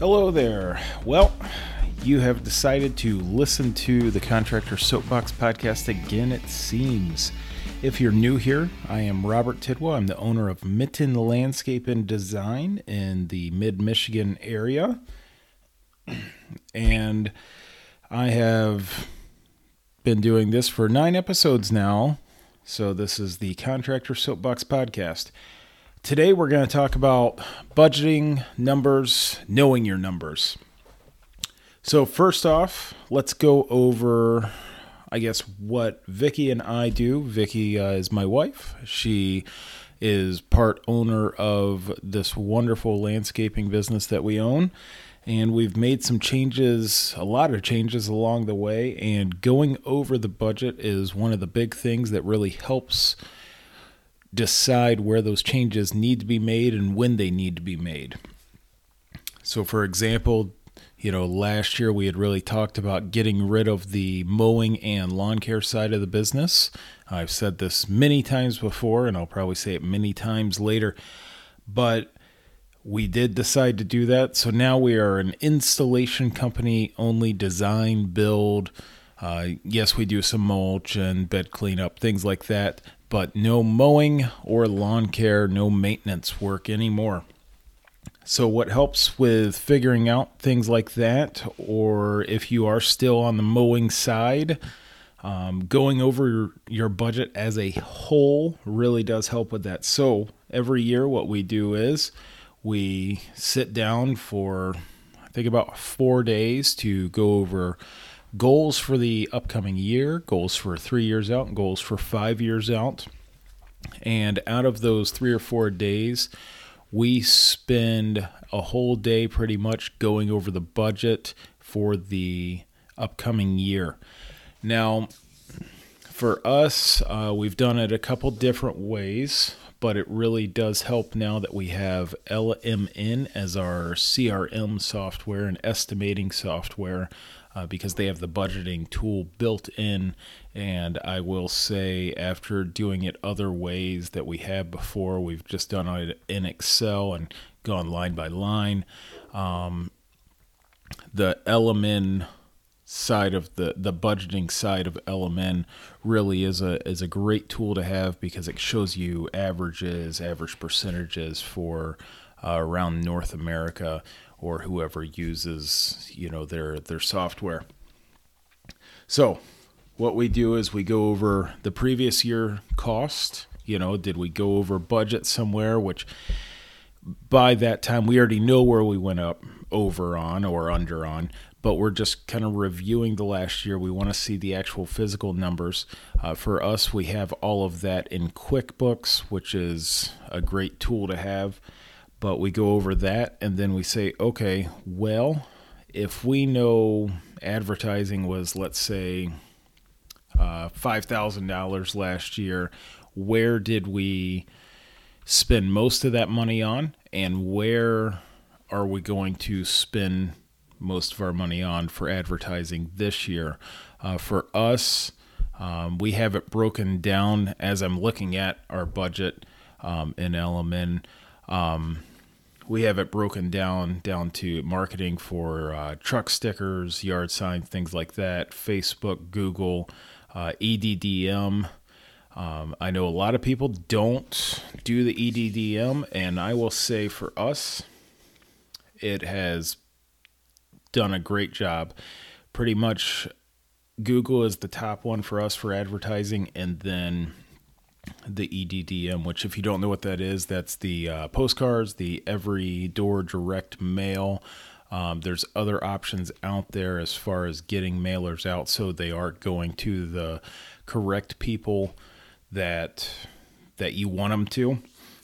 Hello there. Well, you have decided to listen to the Contractor Soapbox Podcast again, it seems. If you're new here, I am Robert Tidwell. I'm the owner of Mitten Landscape and Design in the mid-Michigan area. And I have been doing this for 9 episodes now. So this is the Contractor Soapbox Podcast. Today we're going to talk about budgeting, numbers, knowing your numbers. So first off, let's go over, I guess, what Vicky and I do. Vicky is my wife. She is part owner of this wonderful landscaping business that we own. And we've made some changes, a lot of changes along the way. And going over the budget is one of the big things that really helps decide where those changes need to be made and when they need to be made. So for example, last year we had really talked about getting rid of the mowing and lawn care side of the business. I've said this many times before, and I'll probably say it many times later, but we did decide to do that. So now we are an installation company, only design, build. Yes, we do some mulch and bed cleanup, things like that, but no mowing or lawn care, no maintenance work anymore. So what helps with figuring out things like that, or if you are still on the mowing side, going over your budget as a whole really does help with that. So every year what we do is we sit down for, I think, about 4 days to go over goals for the upcoming year, goals for 3 years out, and goals for 5 years out. And out of those 3 or 4 days, we spend a whole day pretty much going over the budget for the upcoming year. Now, for us, we've done it a couple different ways, but it really does help now that we have LMN as our CRM software and estimating software, because they have the budgeting tool built in. And I will say, after doing it other ways that we have before, we've just done it in Excel and gone line by line. The LMN side of the budgeting side of LMN really is a great tool to have, because it shows you average percentages for around North America, or whoever uses, their software. So what we do is we go over the previous year cost. Did we go over budget somewhere? Which by that time we already know where we went up over on or under on, but we're just kind of reviewing the last year. We want to see the actual physical numbers. For us, we have all of that in QuickBooks, which is a great tool to have. But we go over that, and then we say, okay, well, if we know advertising was, let's say, $5,000 last year, where did we spend most of that money on, and where are we going to spend most of our money on for advertising this year? For us, we have it broken down as I'm looking at our budget in LMN. We have it broken down to marketing for truck stickers, yard signs, things like that, Facebook, Google, EDDM. I know a lot of people don't do the EDDM, and I will say for us, it has done a great job. Pretty much Google is the top one for us for advertising, and then the EDDM, which, if you don't know what that is, that's the postcards, the every door direct mail. There's other options out there as far as getting mailers out so they are going to the correct people that you want them to.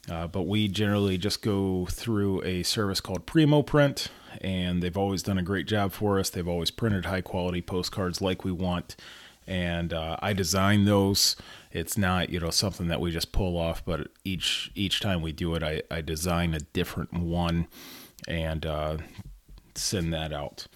But we generally just go through a service called Primo Print, and they've always done a great job for us. They've always printed high quality postcards like we want. And I design those. It's not, something that we just pull off, but each time we do it, I design a different one and send that out.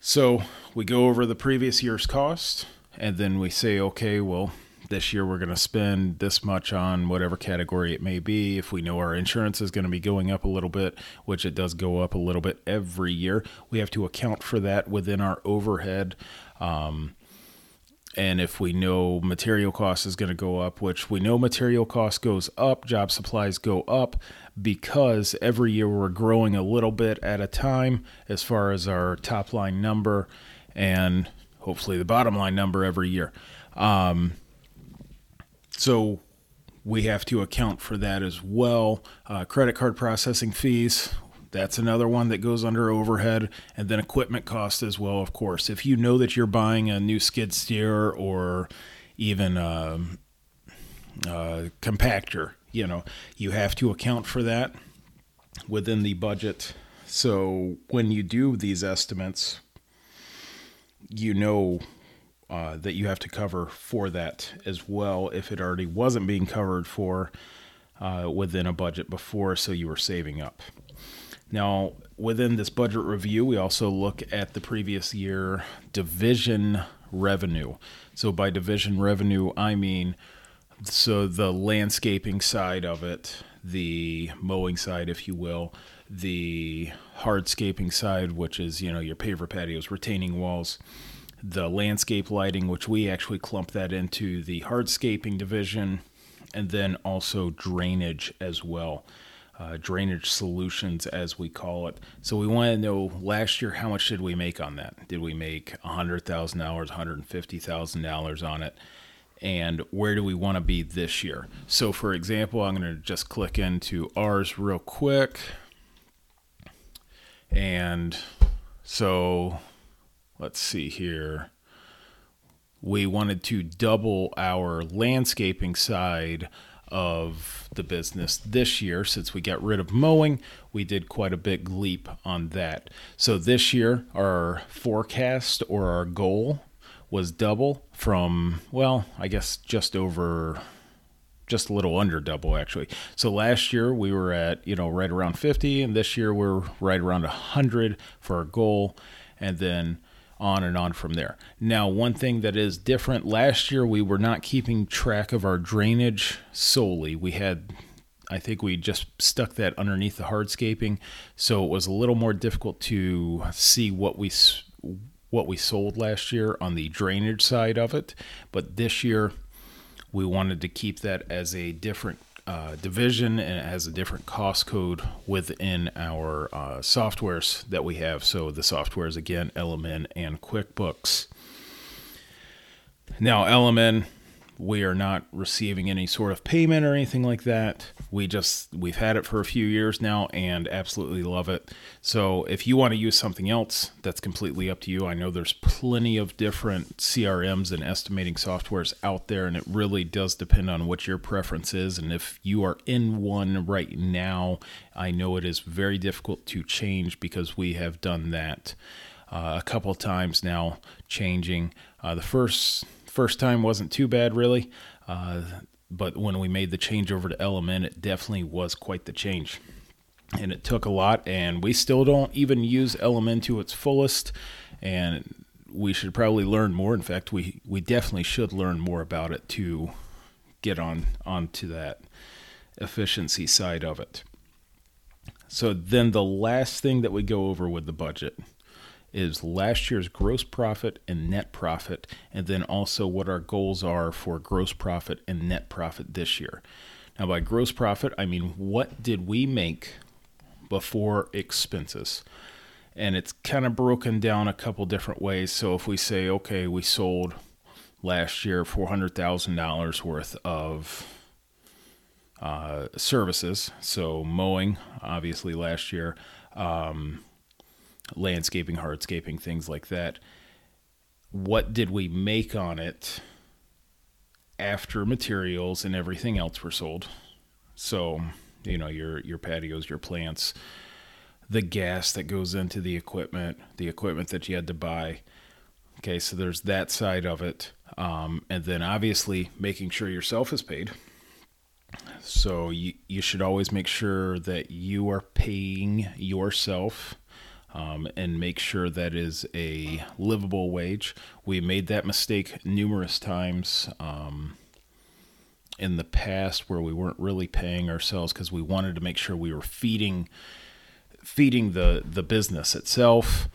So we go over the previous year's cost, and then we say, okay, well, this year we're going to spend this much on whatever category it may be. If we know our insurance is going to be going up a little bit, which it does go up a little bit every year, we have to account for that within our overhead. And if we know material cost is going to go up, which we know material cost goes up, job supplies go up, because every year we're growing a little bit at a time as far as our top line number and hopefully the bottom line number every year. So we have to account for that as well. Credit card processing fees, that's another one that goes under overhead, and then equipment cost as well, of course. If you know that you're buying a new skid steer or even a compactor, you know, you have to account for that within the budget. So when you do these estimates, you know that you have to cover for that as well if it already wasn't being covered for within a budget before, so you were saving up. Now, within this budget review, we also look at the previous year division revenue. So by division revenue, I mean, so the landscaping side of it, the mowing side, if you will, the hardscaping side, which is, you know, your paver patios, retaining walls, the landscape lighting, which we actually clump that into the hardscaping division, and then also drainage as well. Drainage solutions, as we call it. So we want to know last year, how much did we make on that? Did we make $100,000, $150,000 on it? And where do we want to be this year? So for example, I'm going to just click into ours real quick. And so let's see here. We wanted to double our landscaping side of the business this year. Since we got rid of mowing, we did quite a big leap on that. So this year, our forecast or our goal was double from, well, I guess just a little under double actually. So last year we were at, you know, right around 50, and this year we're right around 100 for our goal, and then on and on from there. Now, one thing that is different, last year we were not keeping track of our drainage solely. We had, I think we just stuck that underneath the hardscaping, so it was a little more difficult to see what we sold last year on the drainage side of it. But this year we wanted to keep that as a different division, and it has a different cost code within our softwares that we have. So the softwares, again, LMN and QuickBooks. Now, LMN, we are not receiving any sort of payment or anything like that. We've had it for a few years now and absolutely love it. So if you want to use something else, that's completely up to you. I know there's plenty of different CRMs and estimating softwares out there, and it really does depend on what your preference is. And if you are in one right now, I know it is very difficult to change, because we have done that a couple times now, changing. The first time wasn't too bad, really. But when we made the change over to LMN, it definitely was quite the change. And it took a lot, and we still don't even use LMN to its fullest. And we should probably learn more. In fact, we definitely should learn more about it to get onto that efficiency side of it. So then the last thing that we go over with the budget is last year's gross profit and net profit, and then also what our goals are for gross profit and net profit this year. Now, by gross profit, I mean, what did we make before expenses? And it's kind of broken down a couple different ways. So if we say, okay, we sold last year $400,000 worth of services, so mowing, obviously last year, landscaping, hardscaping, things like that. What did we make on it after materials and everything else were sold? So, you know, your patios, your plants, the gas that goes into the equipment that you had to buy. Okay, so there's that side of it. And then obviously making sure yourself is paid. So you should always make sure that you are paying yourself, and make sure that is a livable wage. We made that mistake numerous times in the past where we weren't really paying ourselves because we wanted to make sure we were feeding the business itself,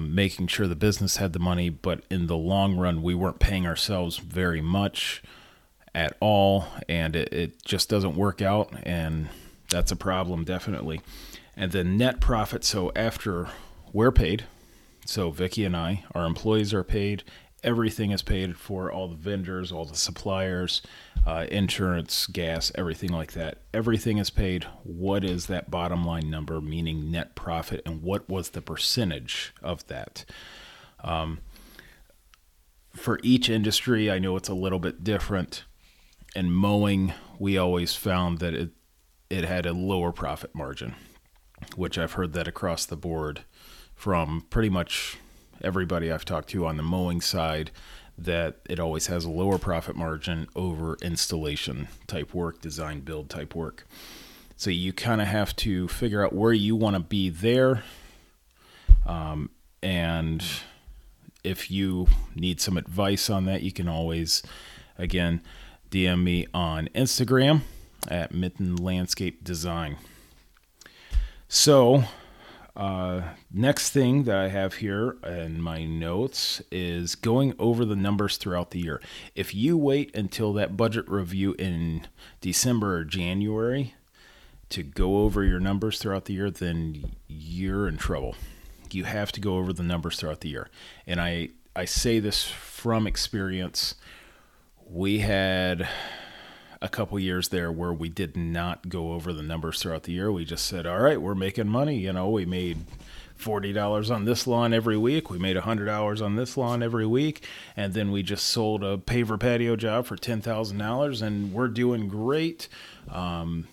making sure the business had the money, but in the long run, we weren't paying ourselves very much at all, and it just doesn't work out, and that's a problem, definitely. And the net profit, so after we're paid, so Vicky and I, our employees are paid, everything is paid for, all the vendors, all the suppliers, insurance, gas, everything like that. Everything is paid. What is that bottom line number, meaning net profit, and what was the percentage of that? For each industry, I know it's a little bit different. In mowing, we always found that it had a lower profit margin, which I've heard that across the board from pretty much everybody I've talked to on the mowing side, that it always has a lower profit margin over installation type work, design build type work. So you kind of have to figure out where you want to be there. And if you need some advice on that, you can always, again, DM me on Instagram at Mitten Landscape Design. So next thing that I have here in my notes is going over the numbers throughout the year. If you wait until that budget review in December or January to go over your numbers throughout the year, then you're in trouble. You have to go over the numbers throughout the year. And I say this from experience. We had a couple years there where we did not go over the numbers throughout the year. We just said, all right, we're making money. You know, we made $40 on this lawn every week. We made $100 on this lawn every week. And then we just sold a paver patio job for $10,000 and we're doing great. In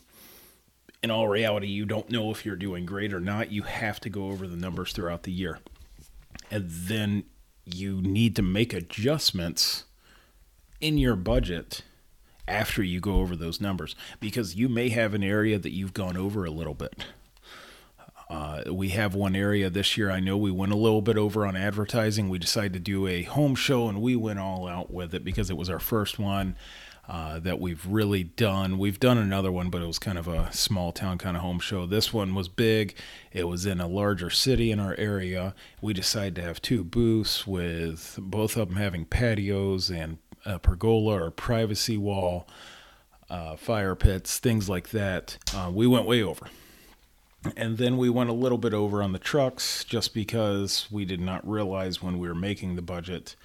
all reality, you don't know if you're doing great or not. You have to go over the numbers throughout the year. And then you need to make adjustments in your budget after you go over those numbers, because you may have an area that you've gone over a little bit. We have one area this year, I know we went a little bit over on advertising. We decided to do a home show and we went all out with it because it was our first one that we've really done. We've done another one, but it was kind of a small town kind of home show. This one was big. It was in a larger city in our area. We decided to have two booths with both of them having patios and a pergola or privacy wall, fire pits, things like that. We went way over. And then we went a little bit over on the trucks just because we did not realize when we were making the budget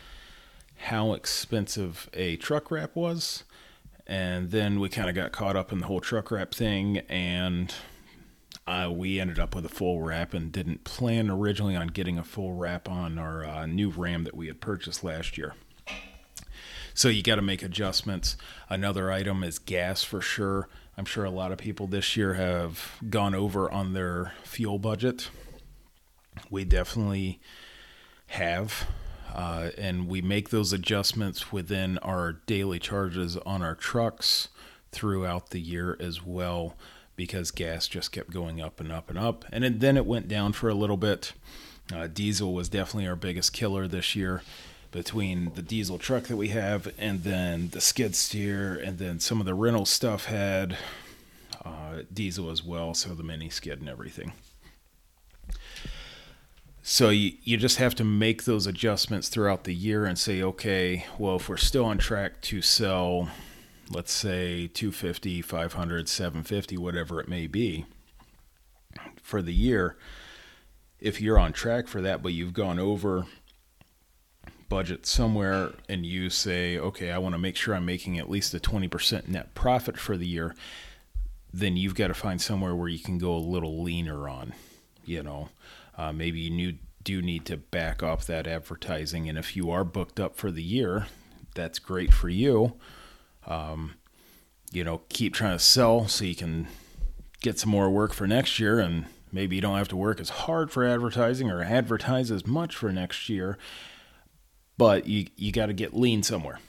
how expensive a truck wrap was. And then we kind of got caught up in the whole truck wrap thing, and we ended up with a full wrap and didn't plan originally on getting a full wrap on our new Ram that we had purchased last year. So you got to make adjustments. Another item is gas for sure. I'm sure a lot of people this year have gone over on their fuel budget. We definitely have. And we make those adjustments within our daily charges on our trucks throughout the year as well, because gas just kept going up and up and up. And then it went down for a little bit. Diesel was definitely our biggest killer this year. Between the diesel truck that we have and then the skid steer and then some of the rental stuff had diesel as well, so the mini skid and everything. So you just have to make those adjustments throughout the year and say, okay, well, if we're still on track to sell, let's say 250, 500, 750, whatever it may be for the year, if you're on track for that but you've gone over budget somewhere and you say, okay, I want to make sure I'm making at least a 20% net profit for the year, then you've got to find somewhere where you can go a little leaner on, you know, maybe you do need to back off that advertising. And if you are booked up for the year, that's great for you. You know, keep trying to sell so you can get some more work for next year, and maybe you don't have to work as hard for advertising or advertise as much for next year. But you got to get lean somewhere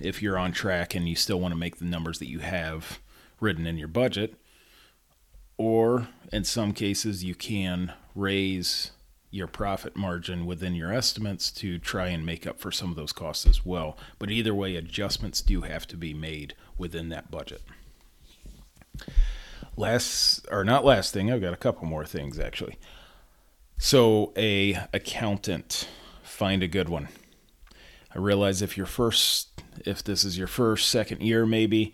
if you're on track and you still want to make the numbers that you have written in your budget. Or in some cases, you can raise your profit margin within your estimates to try and make up for some of those costs as well. But either way, adjustments do have to be made within that budget. Not last thing, I've got a couple more things actually. So an accountant, find a good one. I realize if this is your first, second year maybe,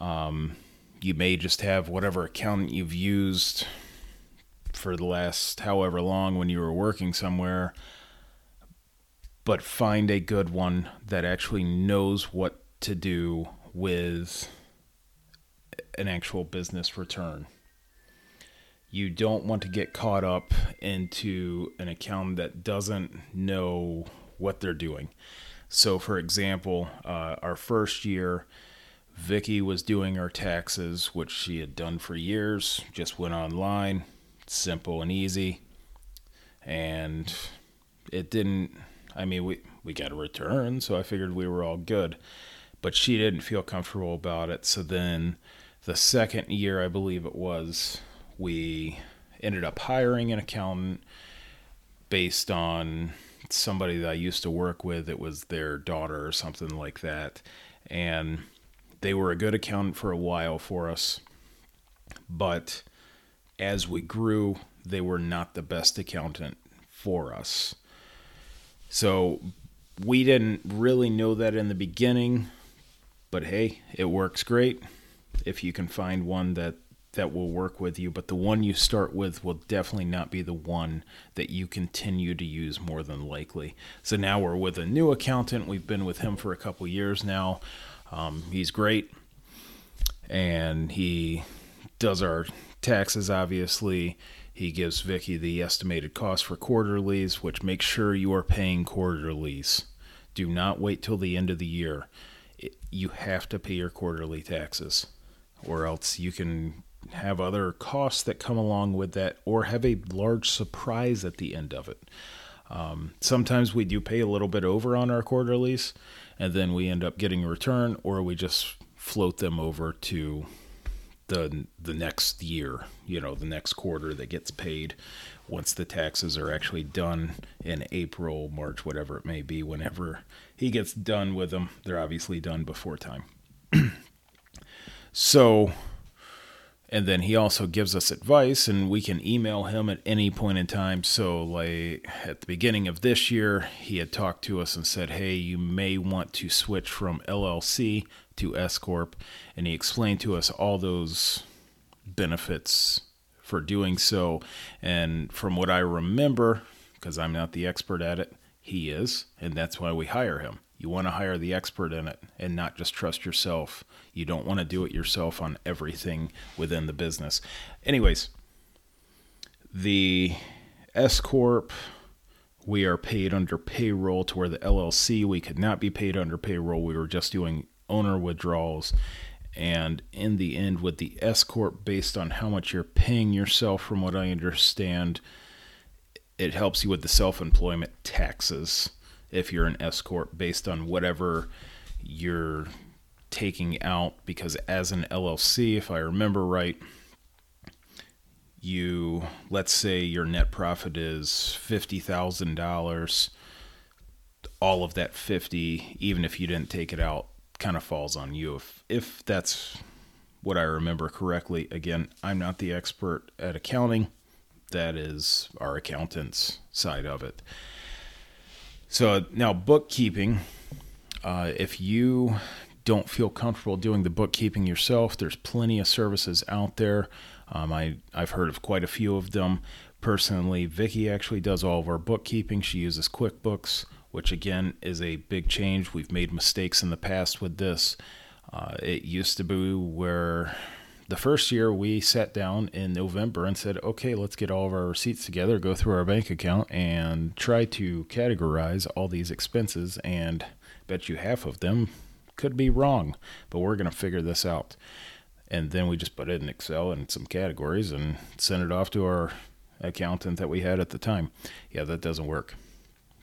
you may just have whatever accountant you've used for the last however long when you were working somewhere, but find a good one that actually knows what to do with an actual business return. You don't want to get caught up into an accountant that doesn't know what they're doing. So for example, our first year, Vicky was doing our taxes, which she had done for years, just went online, simple and easy. And we got a return, so I figured we were all good. But she didn't feel comfortable about it, so then the second year, I believe it was, we ended up hiring an accountant based on somebody that I used to work with. It was their daughter or something like that, and they were a good accountant for a while for us, but as we grew, they were not the best accountant for us. So we didn't really know that in the beginning, but hey, it works great if you can find one that will work with you. But the one you start with will definitely not be the one that you continue to use, more than likely. So now we're with a new accountant. We've been with him for a couple years now. He's great, and he does our taxes, obviously. He gives Vicky the estimated cost for quarterlies, which make sure you are paying quarterlies. Do not wait till the end of the year. You have to pay your quarterly taxes, or else you can have other costs that come along with that, or have a large surprise at the end of it. Sometimes we do pay a little bit over on our quarterlies, and then we end up getting a return, or we just float them over to the next year, the next quarter that gets paid once the taxes are actually done in April, March, whatever it may be. Whenever he gets done with them, they're obviously done before time. So, and then he also gives us advice, and we can email him at any point in time. So like at the beginning of this year, he had talked to us and said, hey, you may want to switch from LLC to S Corp. And he explained to us all those benefits for doing so. And from what I remember, because I'm not the expert at it, he is, and that's why we hire him. You want to hire the expert in it and not just trust yourself. You don't want to do it yourself on everything within the business. Anyways, the S Corp, we are paid under payroll, to where the LLC, we could not be paid under payroll. We were just doing owner withdrawals. And in the end, with the S Corp, based on how much you're paying yourself, from what I understand, it helps you with the self-employment taxes if you're an S Corp, based on whatever you're taking out, because as an LLC, if I remember right, let's say your net profit is $50,000, all of that 50, even if you didn't take it out, kind of falls on you. If that's what I remember correctly. Again, I'm not the expert at accounting. That is our accountant's side of it. So now bookkeeping, if you don't feel comfortable doing the bookkeeping yourself, there's plenty of services out there. I've heard of quite a few of them. Personally, Vicky actually does all of our bookkeeping. She uses QuickBooks, which again is a big change. We've made mistakes in the past with this. It used to be where the first year we sat down in November and said, okay, let's get all of our receipts together, go through our bank account, and try to categorize all these expenses, and bet you half of them could be wrong, but we're going to figure this out. And then we just put it in Excel and some categories and send it off to our accountant that we had at the time. Yeah, that doesn't work.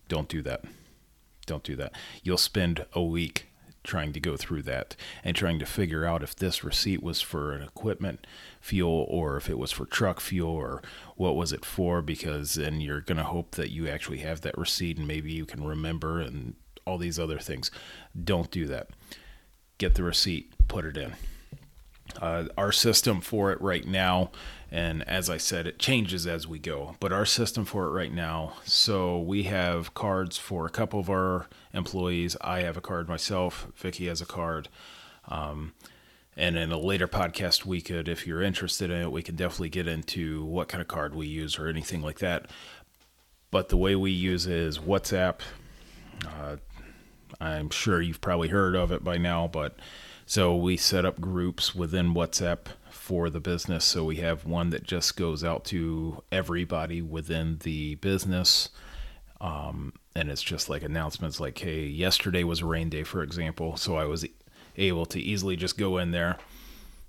Don't do that. You'll spend a week trying to go through that and trying to figure out if this receipt was for an equipment fuel or if it was for truck fuel or what was it for, because then you're going to hope that you actually have that receipt and maybe you can remember and all these other things. Don't do that. Get the receipt, put it in. Our system for it right now, and as I said, it changes as we go, but our system for it right now, so we have cards for a couple of our employees. I have a card myself. Vicky has a card. And in a later podcast, we could, if you're interested in it, we could definitely get into what kind of card we use or anything like that. But the way we use it is WhatsApp. I'm sure you've probably heard of it by now, but so we set up groups within WhatsApp for the business. So we have one that just goes out to everybody within the business. And it's just like announcements like, hey, yesterday was a rain day, for example. So I was able to easily just go in there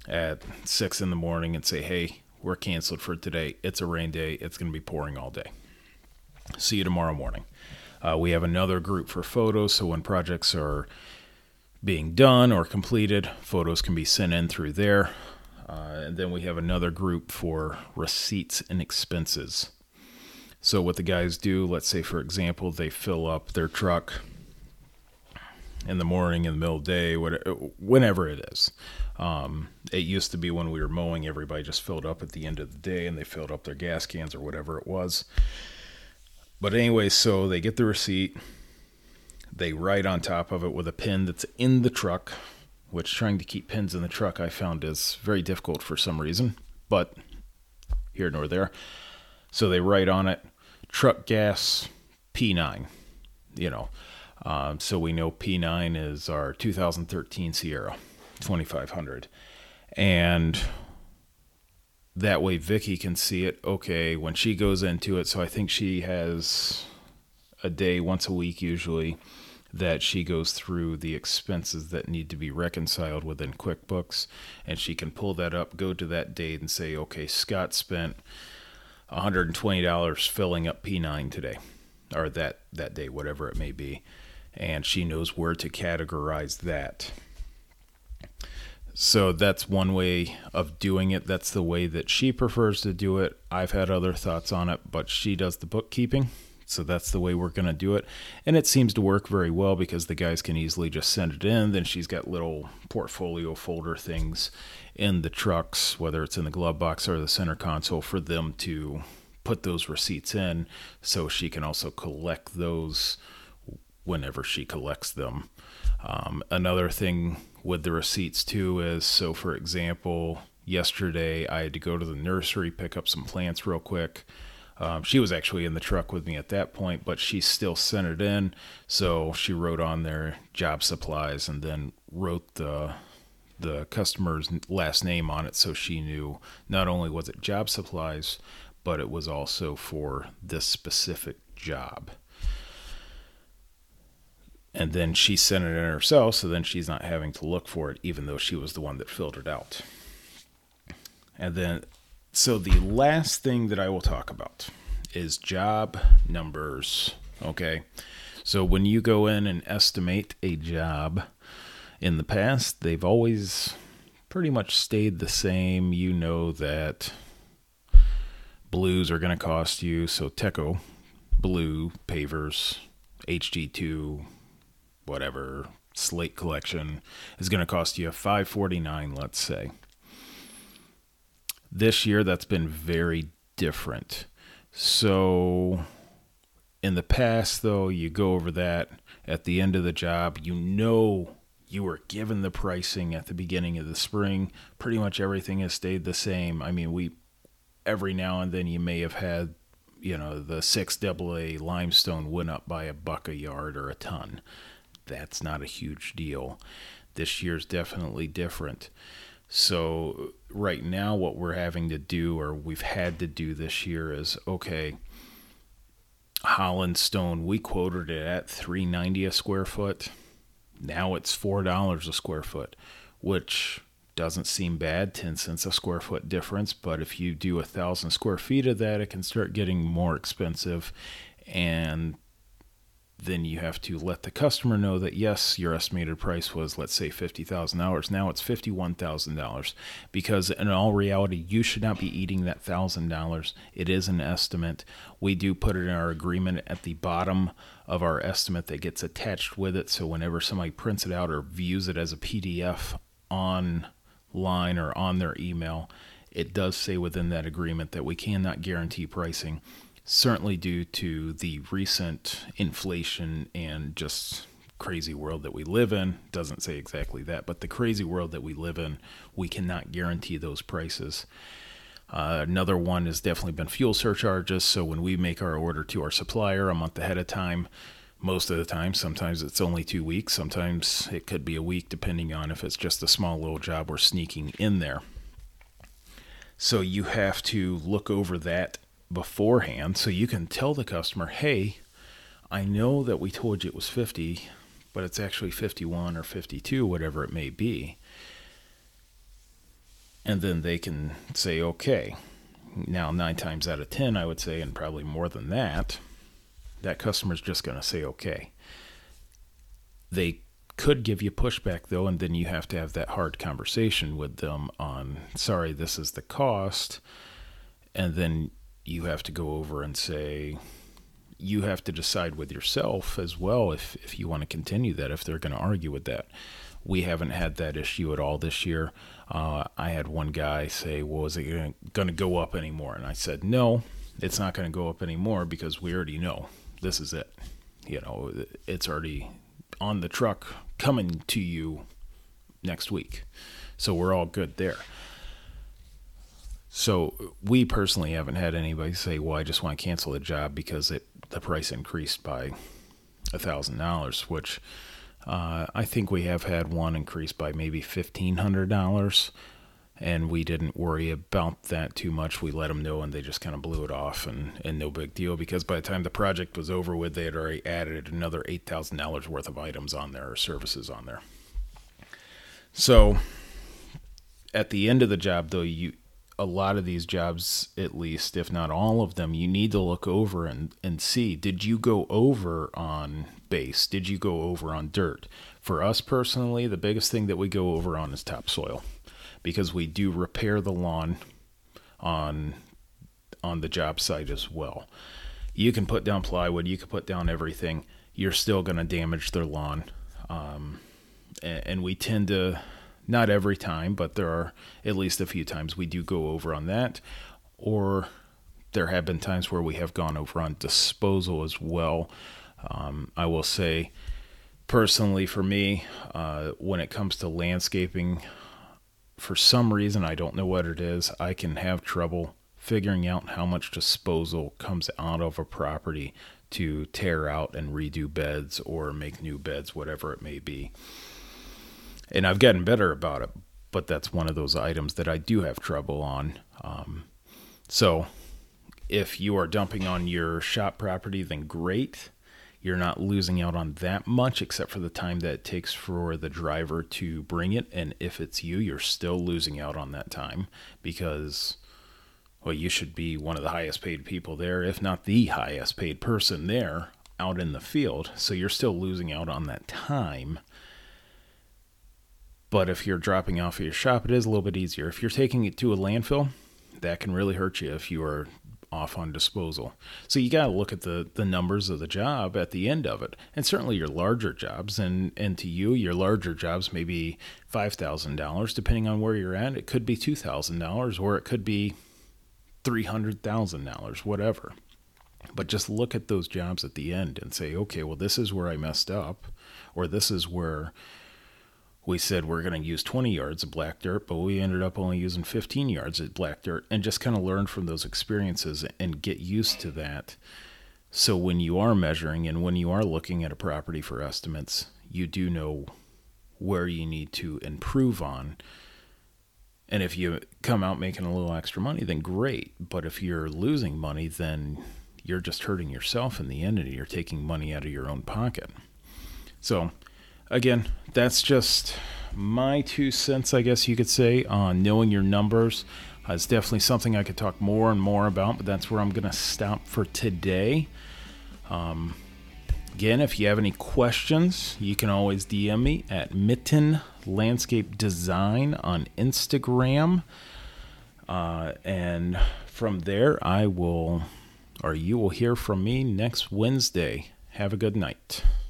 at 6 a.m. and say, hey, we're canceled for today. It's a rain day. It's going to be pouring all day. See you tomorrow morning. We have another group for photos. So when projects are being done or completed, photos can be sent in through there. And then we have another group for receipts and expenses. So what the guys do, let's say, for example, they fill up their truck in the morning, in the middle of the day, whatever, whenever it is. It used to be when we were mowing, everybody just filled up at the end of the day and they filled up their gas cans or whatever it was. But anyway, so they get the receipt. They write on top of it with a pen that's in the truck, which trying to keep pens in the truck I found is very difficult for some reason, but here nor there. So they write on it, truck gas P9, so we know P9 is our 2013 Sierra 2500. And that way Vicky can see it, okay, when she goes into it. So I think she has a day once a week usually that she goes through the expenses that need to be reconciled within QuickBooks, and she can pull that up, go to that date and say, okay, Scott spent $120 filling up P9 today or that day, whatever it may be. And she knows where to categorize that. So that's one way of doing it. That's the way that she prefers to do it. I've had other thoughts on it, but she does the bookkeeping. So that's the way we're going to do it. And it seems to work very well because the guys can easily just send it in. Then she's got little portfolio folder things in the trucks, whether it's in the glove box or the center console, for them to put those receipts in. So she can also collect those whenever she collects them. Another thing with the receipts too is, so for example, yesterday I had to go to the nursery, pick up some plants real quick. She was actually in the truck with me at that point, but she still sent it in. So she wrote on there job supplies and then wrote the customer's last name on it. So she knew not only was it job supplies, but it was also for this specific job. And then she sent it in herself. So then she's not having to look for it, even though she was the one that filled it out. And then so the last thing that I will talk about is job numbers, okay? So when you go in and estimate a job, in the past, they've always pretty much stayed the same. You know that blues are going to cost you, so Teko, blue, pavers, HG2, whatever, slate collection is going to cost you $549, let's say. This year, that's been very different. So in the past, though, you go over that at the end of the job. You know you were given the pricing at the beginning of the spring. Pretty much everything has stayed the same. I mean, every now and then you may have had, the 6AA limestone went up by $1 a yard or a ton. That's not a huge deal. This year's definitely different. So right now what we're having to do, or we've had to do this year, is, okay, Holland Stone, we quoted it at $3.90 a square foot. Now it's $4 a square foot, which doesn't seem bad, 10 cents a square foot difference. But if you do 1,000 square feet of that, it can start getting more expensive. And then you have to let the customer know that, yes, your estimated price was, let's say, $50,000. Now it's $51,000, because in all reality, you should not be eating that $1,000. It is an estimate. We do put it in our agreement at the bottom of our estimate that gets attached with it. So whenever somebody prints it out or views it as a PDF online or on their email, it does say within that agreement that we cannot guarantee pricing, certainly due to the recent inflation and just crazy world that we live in. Doesn't say exactly that, but the crazy world that we live in, we cannot guarantee those prices. Another one has definitely been fuel surcharges. So when we make our order to our supplier a month ahead of time, most of the time, sometimes it's only 2 weeks, sometimes it could be a week, depending on if it's just a small little job we're sneaking in there. So you have to look over that beforehand, so you can tell the customer, hey, I know that we told you it was 50, but it's actually 51 or 52, whatever it may be. And then they can say, okay. Now, 9 times out of 10, I would say, and probably more than that, that customer's just going to say, okay. They could give you pushback, though, and then you have to have that hard conversation with them on, sorry, this is the cost. And then you have to go over and say, you have to decide with yourself as well if you want to continue that, if they're going to argue with that. We haven't had that issue at all this year. I had one guy say, well, is it going to go up anymore? And I said, no, it's not going to go up anymore, because we already know this is it. You know, it's already on the truck coming to you next week. So we're all good there. So we personally haven't had anybody say, well, I just want to cancel the job because the price increased by $1,000, which I think we have had one increase by maybe $1,500, and we didn't worry about that too much. We let them know, and they just kind of blew it off, and no big deal, because by the time the project was over with, they had already added another $8,000 worth of items on there, or services on there. So at the end of the job, though, a lot of these jobs, at least, if not all of them, you need to look over and see, did you go over on base? Did you go over on dirt? For us personally, the biggest thing that we go over on is topsoil, because we do repair the lawn on the job site as well. You can put down plywood, you can put down everything, you're still going to damage their lawn. And we tend to, not every time, but there are at least a few times we do go over on that, or there have been times where we have gone over on disposal as well. I will say, personally for me, when it comes to landscaping, for some reason, I don't know what it is, I can have trouble figuring out how much disposal comes out of a property to tear out and redo beds or make new beds, whatever it may be. And I've gotten better about it, but that's one of those items that I do have trouble on. So if you are dumping on your shop property, then great. You're not losing out on that much, except for the time that it takes for the driver to bring it. And if it's you're still losing out on that time, because, well, you should be one of the highest paid people there, if not the highest paid person there out in the field. So you're still losing out on that time. But if you're dropping off at your shop, it is a little bit easier. If you're taking it to a landfill, that can really hurt you if you are off on disposal. So you got to look at the numbers of the job at the end of it. And certainly your larger jobs, and to you, your larger jobs may be $5,000, depending on where you're at. It could be $2,000, or it could be $300,000, whatever. But just look at those jobs at the end and say, okay, well, this is where I messed up, or this is where we said we're going to use 20 yards of black dirt, but we ended up only using 15 yards of black dirt, and just kind of learn from those experiences and get used to that. So when you are measuring and when you are looking at a property for estimates, you do know where you need to improve on. And if you come out making a little extra money, then great. But if you're losing money, then you're just hurting yourself in the end, and you're taking money out of your own pocket. So again, that's just my 2 cents, I guess you could say, on knowing your numbers. It's definitely something I could talk more and more about, but that's where I'm going to stop for today. Again, if you have any questions, you can always DM me at Mitten Landscape Design on Instagram. And from there, you will hear from me next Wednesday. Have a good night.